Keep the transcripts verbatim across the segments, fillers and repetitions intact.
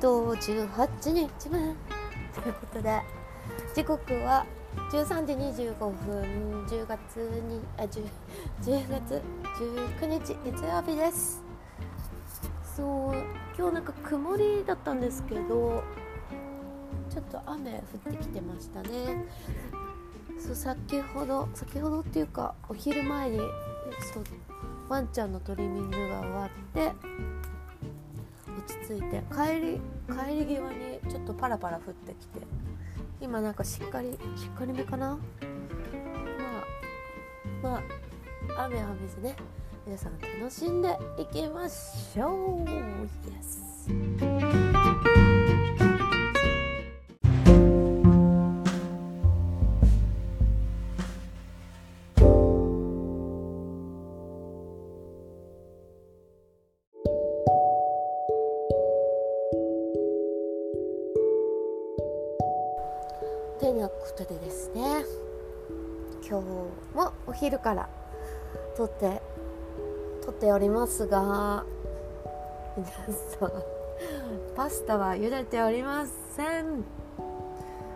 とじゅうはちにちまえということで、時刻はじゅうさんじにじゅうごふん、じゅうがつじゅうくにち月曜日です。そう、今日なんか曇りだったんですけど、ちょっと雨降ってきてましたね。そう、先ほど先ほどっていうかお昼前にちょっとワンちゃんのトリミングが終わって落ち着いて、帰り帰り際にちょっとパラパラ降ってきて、今なんかしっかりしっかりめかな。まあまあ雨は水ね、皆さん楽しんでいきましょう。イエス。ということでですね、今日もお昼から撮って撮っておりますが、皆さんパスタは茹でておりません。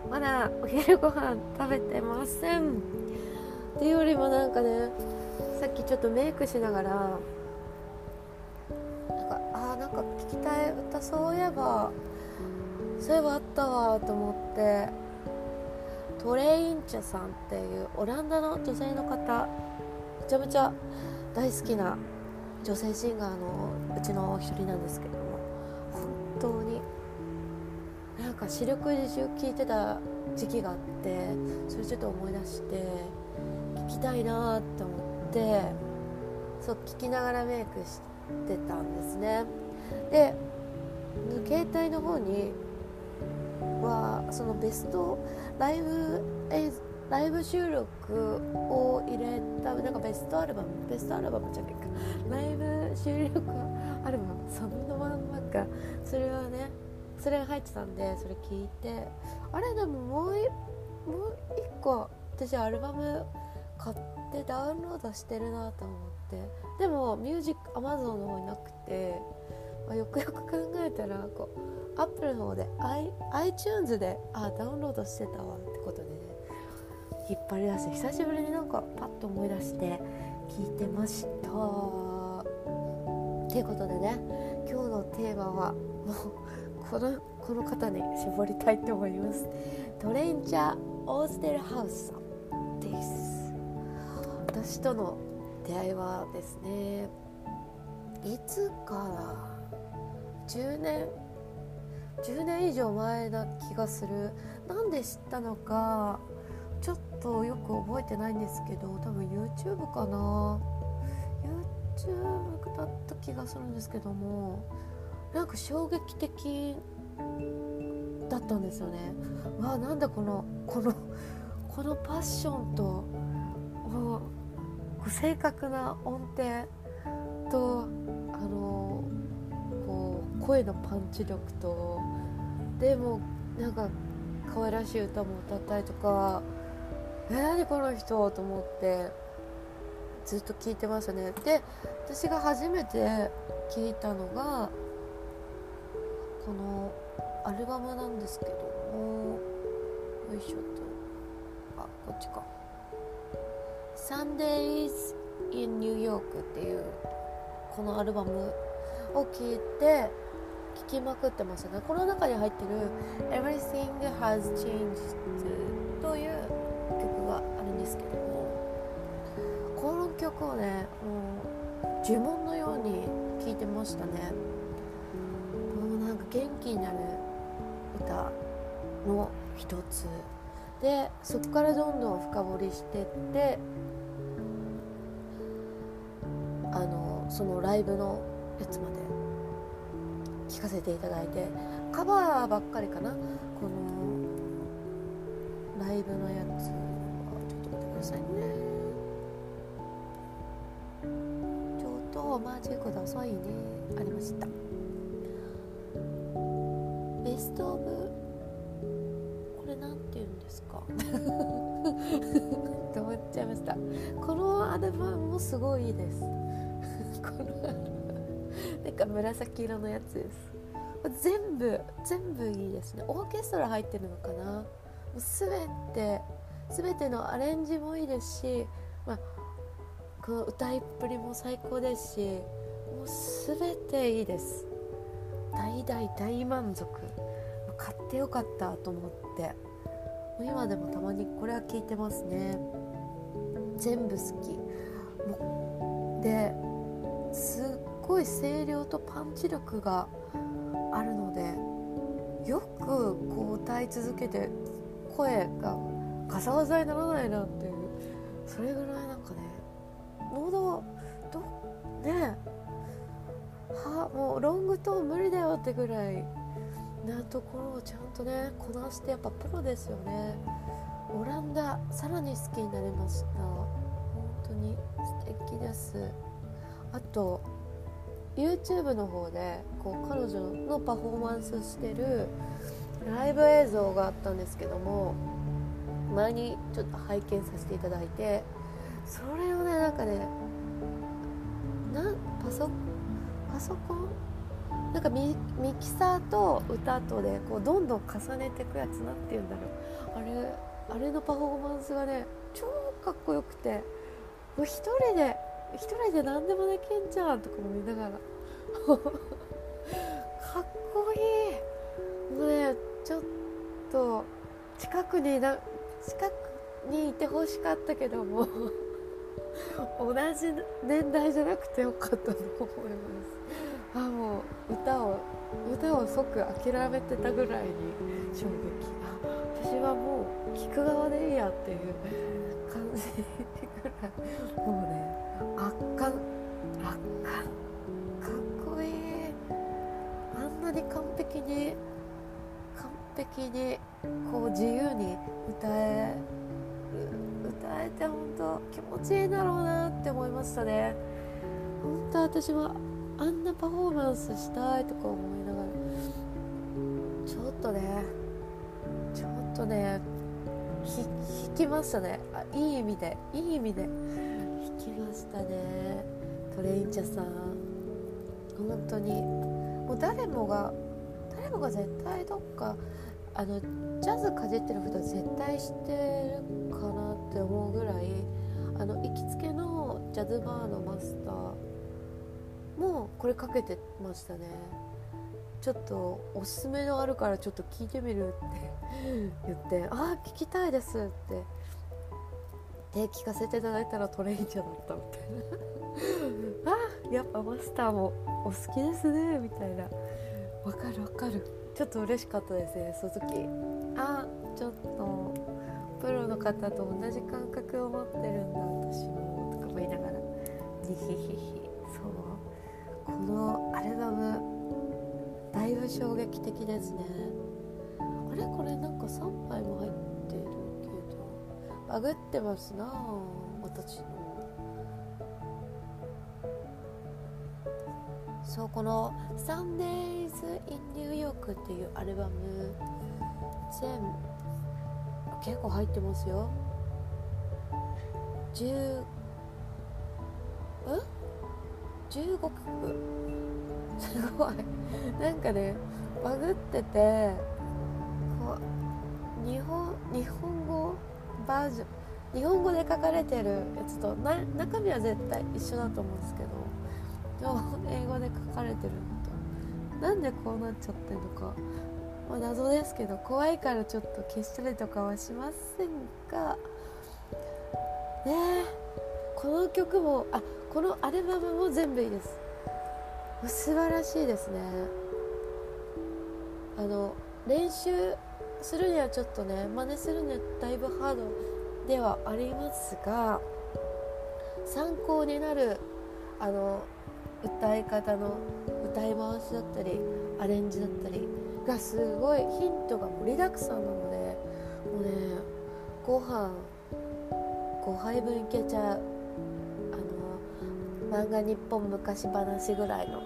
まだお昼ご飯食べてません。っていうよりもなんかね、さっきちょっとメイクしながらなんかあーなんか聞きたい歌、そういえばそういえばあったわと思って、トレインチェさんっていうオランダの女性の方、めちゃめちゃ大好きな女性シンガーのうちの一人なんですけども、本当になんか視力自重聴いてた時期があって、それちょっと思い出して聴きたいなと思って、そう聴きながらメイクしてたんですね。で、携帯の方にはそのベストライブライブ収録を入れたなんかベストアルバムベストアルバムじゃないかライブ収録アルバム、そのまんまか、それはね、それが入ってたんで、それ聞いて、あれでももう一もう一個私アルバム買ってダウンロードしてるなと思って、でもミュージックアマゾンの方になくて、まあ、よくよく考えたらこう。アップルの方で iTunes であダウンロードしてたわってことでね、引っ張り出して久しぶりになんかパッと思い出して聞いてました。ということでね、今日のテーマはもうこのこの方に絞りたいと思います。トレインチャー・オーステルハウスさんです。私との出会いはですね、いつからじゅうねんじゅうねん以上前な気がする。なんで知ったのかちょっとよく覚えてないんですけど、多分 YouTube かな YouTube だった気がするんですけども、なんか衝撃的だったんですよね。わあ、なんだこのこのこのパッションと正確な音程とあの声のパンチ力と、でもなんか可愛らしい歌も歌ったりとか、えー、何この人と思ってずっと聴いてましたね。で、私が初めて聴いたのがこのアルバムなんですけども、よいしょと、あ、こっちか、 Sundays in New York っていうこのアルバムを聞いて聞きまくってましたね。この中に入ってる Everything has Changed という曲があるんですけども、この曲をね、もう呪文のように聴いてましたね。もうなんか元気になる歌の一つで、そこからどんどん深掘りしてって、あのそのライブのやつまで聞かせていただいて、カバーばっかりかな、このライブのやつは。ちょっと待ってくださいね。ちょっとマジくださいね。ありました、ベストオブ、これなんていうんですかと思っちゃいました。このアルバムもすごいいいですこのなんか紫色のやつです。全部全部いいですね。オーケストラ入ってるのかな、もう全て全てのアレンジもいいですし、まあ、この歌いっぷりも最高ですし、もう全ていいです。大大大満足、買ってよかったと思って、今でもたまにこれは聴いてますね。全部好きですっごい声量とパンチ力があるので、よくこう歌い続けて声がガサガサにならないなっていう、それぐらいなんかね、喉どねはもうロングトーン無理だよってぐらいなところをちゃんとねこなして、やっぱプロですよね。オランダさらに好きになりました。本当に素敵です。あと YouTube の方でこう彼女のパフォーマンスしてるライブ映像があったんですけども、前にちょっと拝見させていただいて、それをねなんかねなんパソパソコンなんか ミ, ミキサーと歌とでこうどんどん重ねていくやつなっていうんだろう、あれあれのパフォーマンスがね超かっこよくて、もう一人で一人で何でもできんじゃんとかも見ながらかっこいい。もうねちょっと近くにな近くにいてほしかったけども同じ年代じゃなくてよかったと思います。あもう歌を歌を即諦めてたぐらいに衝撃。あ私はもう聴く側でいいやっていう感じぐらい、もうね圧巻圧巻、かっこいい。あんなに完璧に完璧にこう自由に歌え歌えて、本当気持ちいいだろうなって思いましたね。本当私はあんなパフォーマンスしたいとか思いながら、ちょっとねちょっとね引きましたね。あいい意味でいい意味で引きましたね。トレインチャさん本当にもう誰もが誰もが絶対どっかあのジャズかじってる人は絶対知ってるかなって思うぐらい、あの行きつけのジャズバーのマスターもうこれかけてましたね。ちょっとおすすめのあるからちょっと聞いてみるって言って、あー聞きたいですってで聞かせていただいたらトレインチャーだったみたいなあやっぱマスターもお好きですねみたいな、わかるわかる、ちょっと嬉しかったですね。その時あちょっとプロの方と同じ感覚を持ってるんだ私もとかも言いながらにひひひ。このアルバムだいぶ衝撃的ですね。あれこれなんかさんまいも入ってるけどバグってますな私の。そうこの Sundays in New York っていうアルバム全結構入ってますよ。じゅううんじゅうごきょくすごいなんかねバグってて、こう日本日本語バージョン日本語で書かれてるやつとな中身は絶対一緒だと思うんですけど、でも英語で書かれてるのとなんでこうなっちゃってるのか、まあ、謎ですけど怖いからちょっと消したりとかはしませんがねえ。この曲もあこのアルバムも全部いいです。素晴らしいですね。あの練習するにはちょっとね真似するにはだいぶハードではありますが、参考になるあの歌い方の歌い回しだったりアレンジだったりがすごいヒントが盛りだくさんなので、もうねご飯ごはいぶんいけちゃう漫画日本昔話ぐらいの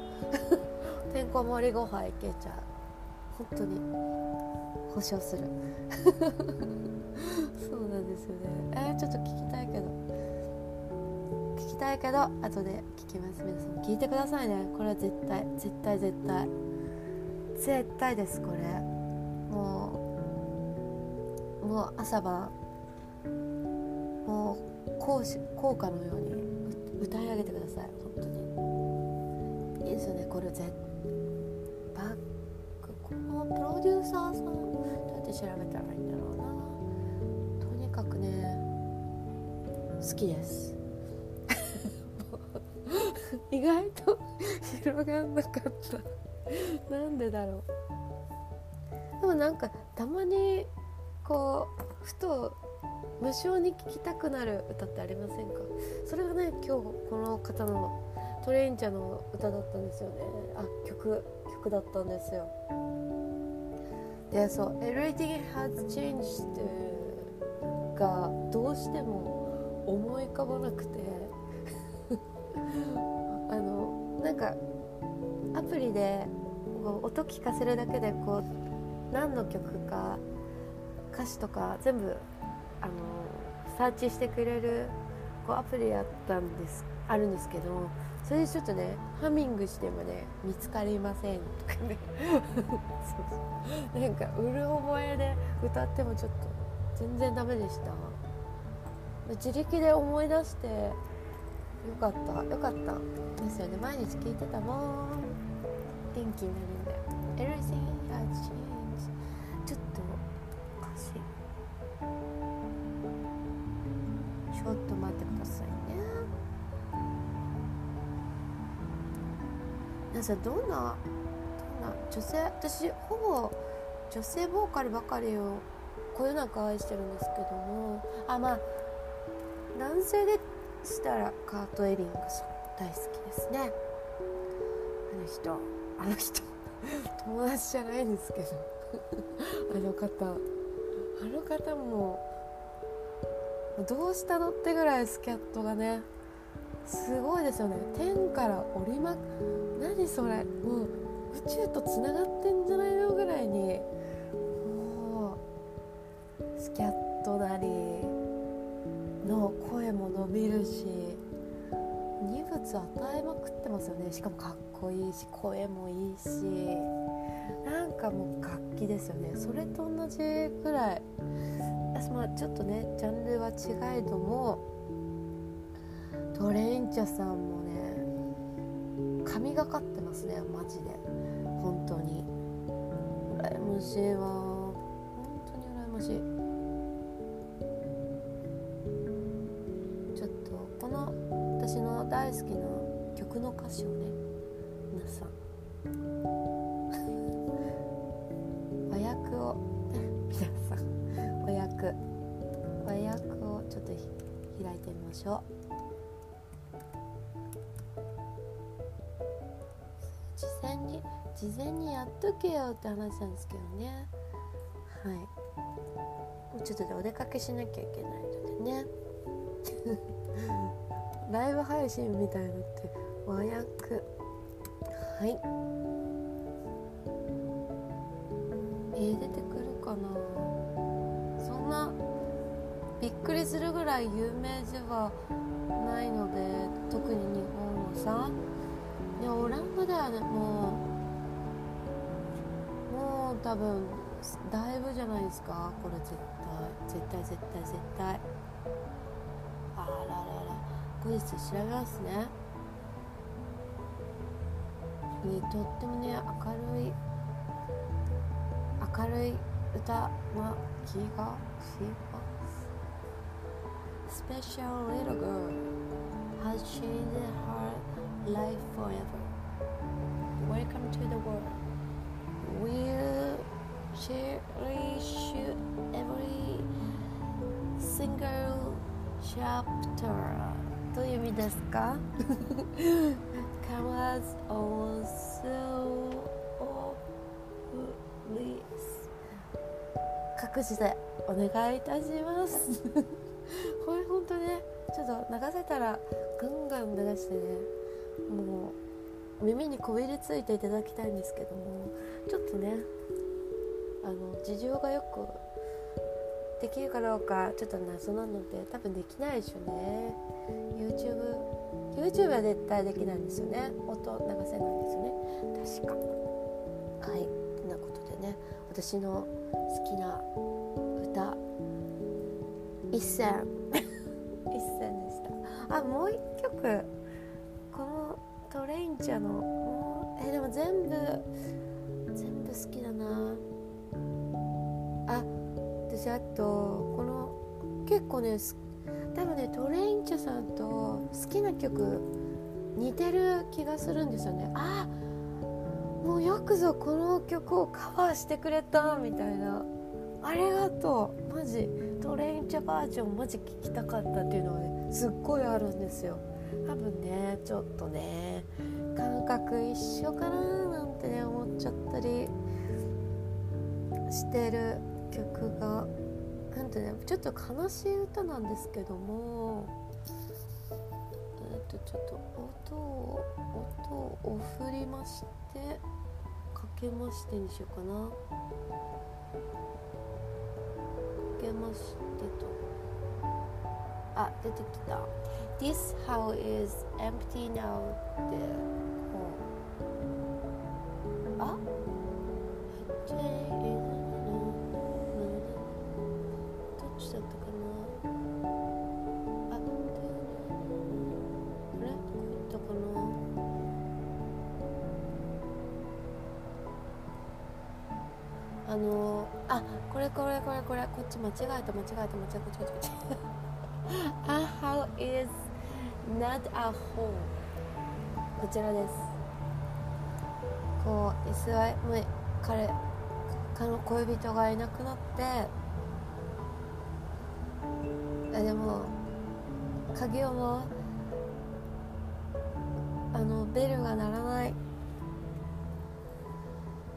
てんこ盛りご飯いけちゃう、本当に保証するそうなんですよね。えー、ちょっと聞きたいけど聞きたいけど後で聞きます。皆さん聞いてくださいね。これは絶対絶対絶対絶対です。これもうもう朝晩もう校歌のように歌い上げてください。本当にいいですよね。これ絶バックこのプロデューサーさんどうやって調べたらいいんだろうな。とにかくね好きです意外と広がんなかったなんでだろう。でもなんかたまにこうふと無性に聴きたくなる歌ってありませんか。それがね今日この方のトレインちゃんの歌だったんですよね。あ、曲曲だったんですよ。で、そう Everything has changed がどうしても思い浮かばなくてあのなんかアプリで音聞かせるだけでこう何の曲か歌詞とか全部あのサーチしてくれるこうアプリやったんですあるんですけど、それでちょっとねハミングしてもね見つかりませんとかねそうそうなんかうる覚えで歌ってもちょっと全然ダメでした。自力で思い出してよかったよかったですよね。毎日聴いてたもん。元気になるんで Everything has changed ちょっとおかしい。ちょっと待ってくださいね。皆さんどんなどんな女性、私ほぼ女性ボーカルばかりをこよなく愛してるんですけども、あまあ男性でしたらカート・エリングさん大好きですね。あの人あの人友達じゃないんですけどあの方あの方もどうしたのってぐらいスキャットがねすごいですよね。天から降りまく何それもう宇宙とつながってんじゃないのぐらいにもうスキャットなりの声も伸びるし荷物与えまくってますよね。しかもかっこいいし声もいいしなんかもう楽器ですよね。それと同じぐらいまあ、ちょっとねジャンルは違いどもトレインチャさんもね神がかってますね。マジで本当に羨ましいわ。本当に羨ましい。ちょっとこの私の大好きな曲の歌詞をね皆さん和訳を皆さん和訳和訳をちょっと開いてみましょう。事前に事前にやっとけよって話なんですけどね。はい。ちょっとでお出かけしなきゃいけないのでね。ライブ配信みたいなって和訳はい。えー、出てくるかな。びっくりするぐらい有名ではないので特に日本はさいやオランダではねもうもう多分だいぶじゃないですか。これ絶対絶対絶対絶対あららら後日調べますね。とってもね明るい明るい歌な気がします。Special little girl has changed her life forever. Welcome to the world. We'll cherish every single chapter. どういう意味ですか？Cameras also please 各自でお願いいたします。これ本当ねちょっと流せたらガンガン流してねもう耳にこびりついていただきたいんですけどもちょっとねあの事情がよくできるかどうかちょっと謎なので多分できないでしょね。 YouTube YouTube は絶対できないんですよね。音流せないんですよね確か。はいなことでね、私の好きな歌一閃一閃でした。あ、もう一曲このトレインちゃんのえでも全部全部好きだなあ。私あとこの結構ね多分ねトレインちゃんさんと好きな曲似てる気がするんですよね。あもうよくぞこの曲をカバーしてくれたみたいな、ありがとうマジトレインちゃんバージョンマジ聞きたかったっていうのはねすっごいあるんですよ。多分ねちょっとね感覚一緒かななんてね思っちゃったりしてる曲がなんてねちょっと悲しい歌なんですけども、えっとちょっと音を音を振りましてかけましてにしようかな。かけましてとあ出てきた。This house is empty now ってこうああのー、あ、これこれこれこれこっち間違えた間違えた間違えた間違えた A house is not a home こちらです。こう S I もう彼彼の恋人がいなくなってでも鍵をもあのベルが鳴らない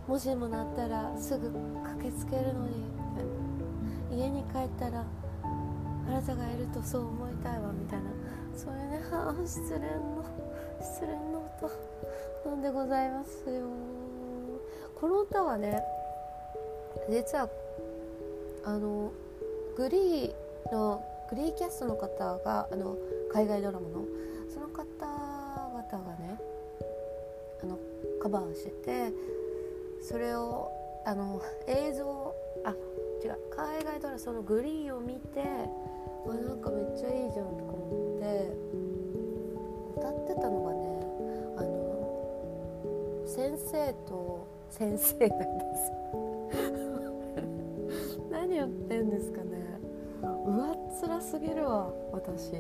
もしもなったらすぐ駆けつけるのに家に帰ったらあなたがいるとそう思いたいわみたいなそういうね失恋の失恋の歌なんでございますよ。この歌はね実はあのグリーのグリーキャストの方があの海外ドラマのその方々がねあのカバーしててそれをあの映像あ違う海外ドラマそのグリーンを見てあなんかめっちゃいいじゃんとか思って歌ってたのがねあの先生と先生なんです何やってんですかね。うわ辛すぎるわ私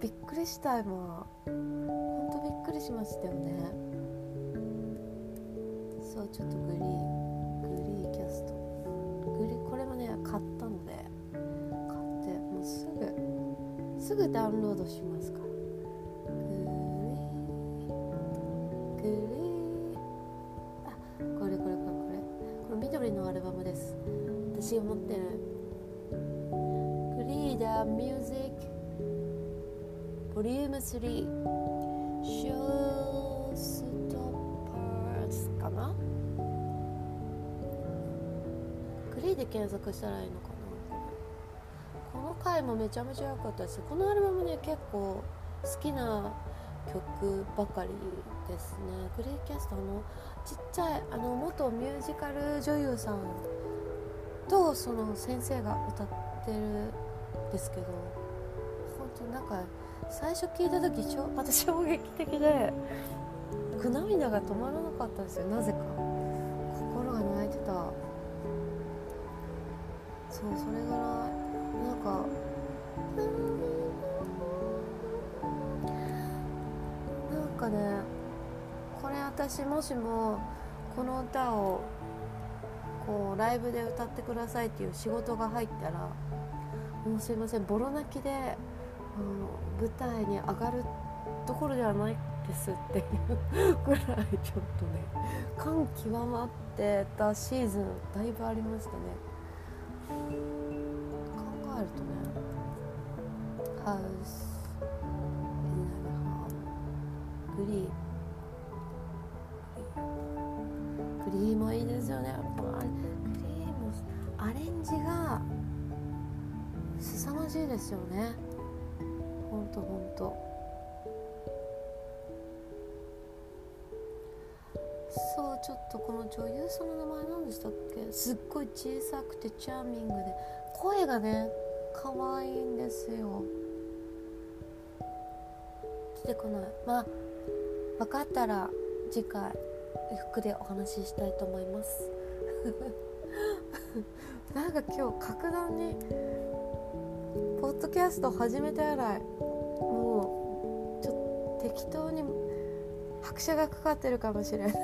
びっくりした今ほんとびっくりしましたよね。そうちょっとグリーグリーキャストグリーこれもね買ったので買ってもうすぐすぐダウンロードしますからグリーグリーあこれこれこれこれこれ緑のアルバムです。私が持ってるグリーダーミュージックボリュームスリーショースかなグリーで検索したらいいのかな。この回もめちゃめちゃ良かったしこのアルバムね結構好きな曲ばかりですね。グリーキャストのちっちゃいあの元ミュージカル女優さんとその先生が歌ってるんですけど本当なんか最初聞いた時また衝撃的で涙が止まらなかったんですよ。なぜか心が泣いてた。そうそれがなんかなんかねこれ私もしもこの歌をこうライブで歌ってくださいっていう仕事が入ったらもうすいませんボロ泣きで、うん、舞台に上がるところではないですっていうぐらいちょっとね感極まってたシーズンだいぶありましたね。考えるとねハウスグリーグリーもいいですよね。やっぱグリーもアレンジが凄まじいですよね。ほんとほんとそうちょっとこの女優さんの名前何でしたっけ、すっごい小さくてチャーミングで声がね可愛いんですよ。出てこない。まあ分かったら次回服でお話ししたいと思いますなんか今日格段にポッドキャスト始めて以来もうちょっと適当に拍車がかかってるかもしれない申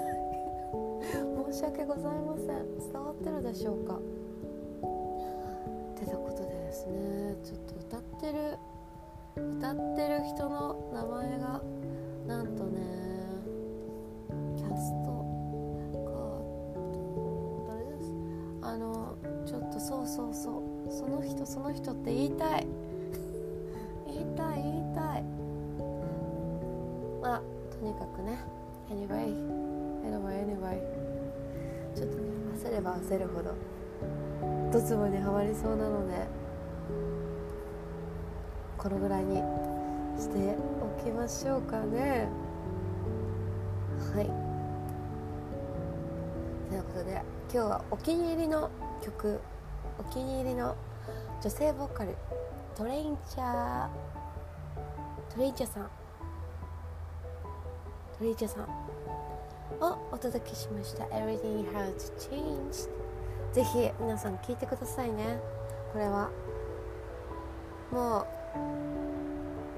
し訳ございません。伝わってるでしょうか。ってたことでですね、ちょっと歌ってる歌ってる人の名前がなんとねキャストか誰です、あのちょっとそうそうそうその人その人って言いたい言いたい言いたいまあとにかくね anyway anyway anyway ちょっとね焦れば焦るほどドツボにはまりそうなのでこのぐらいにしておきましょうかね。はい、ということで今日はお気に入りの曲、お気に入りの女性ボーカルトレインチャートレインチャーさんトレインチャーさんをお届けしました。 Everything has changed。 ぜひ皆さん聞いてくださいね。これはもう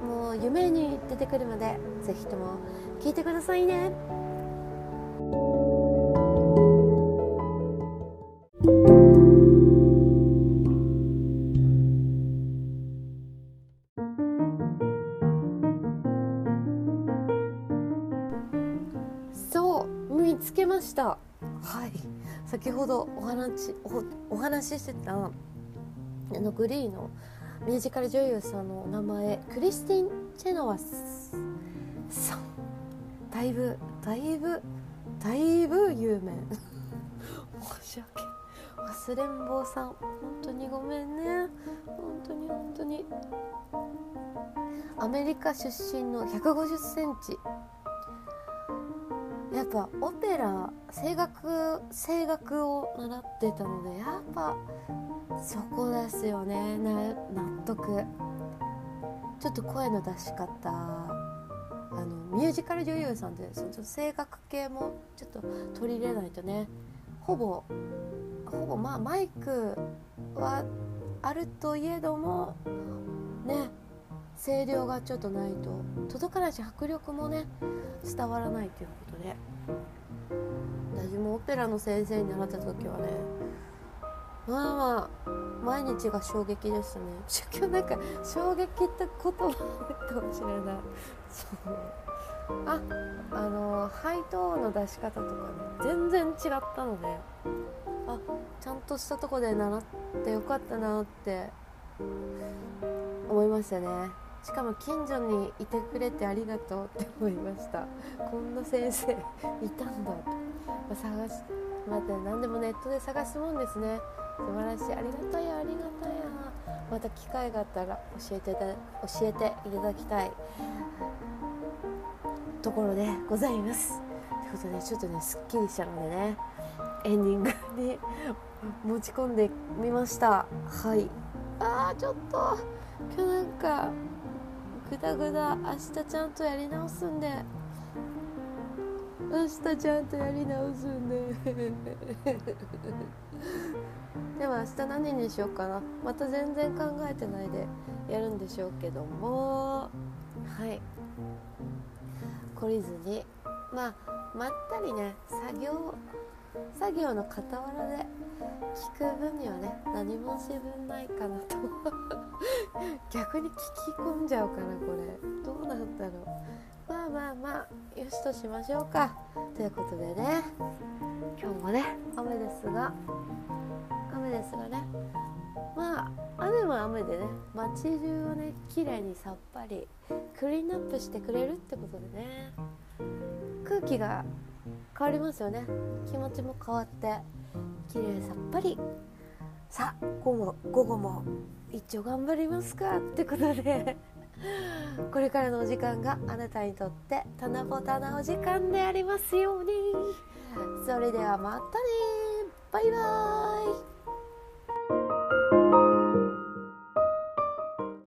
もう夢に出てくるまでぜひとも聞いてくださいね。はい、先ほどお話 お, お話ししてたあのグリーのミュージカル女優さんの名前、クリスティン・チェノワスさん、だいぶだいぶだいぶ有名申し訳、忘れん坊さん本当にごめんね、本当に本当に。アメリカ出身のひゃくごじゅっセンチ、やっぱオペラ声楽声楽を習ってたのでやっぱそこですよね。な納得。ちょっと声の出し方、あのミュージカル女優さんでその声楽系もちょっと取り入れないとね。ほぼほぼまあマイクはあるといえどもね、声量がちょっとないと届かないし迫力もね伝わらないということで、私もオペラの先生に習った時はね、まあまあ毎日が衝撃でしたね。今日なんか衝撃って言葉かもしれないあ、あのハイトーンの出し方とかね全然違ったので、あ、ちゃんとしたとこで習ってよかったなって思いましたね。しかも近所にいてくれてありがとうって思いました。こんな先生いたんだと探し、また何でもネットで探すもんですね。素晴らしい、ありがたやありがたや。また機会があったら教えていただ教えていただきたいところでございます。ということでちょっとねすっきりしたのでねエンディングに持ち込んでみました。はい、あーちょっと今日なんかグダグダ、明日ちゃんとやり直すんで明日ちゃんとやり直すんででも明日何にしようかな、また全然考えてないでやるんでしょうけども、はい、懲りずにまあまったりね作業作業の傍らで聞く分にはね何も自分ないかなと逆に聞き込んじゃうかな、これどうなったの。まあまあまあよしとしましょうか。ということでね今日もね雨ですが雨ですがねまあ雨も雨でね街中をねきれいにさっぱりクリーンアップしてくれるってことでね空気が変わりますよね。気持ちも変わってきれいさっぱり、さあ午後も、午後も一応頑張りますかってことでこれからのお時間があなたにとってたなぼたなお時間でありますように。それではまたね、バイバイ。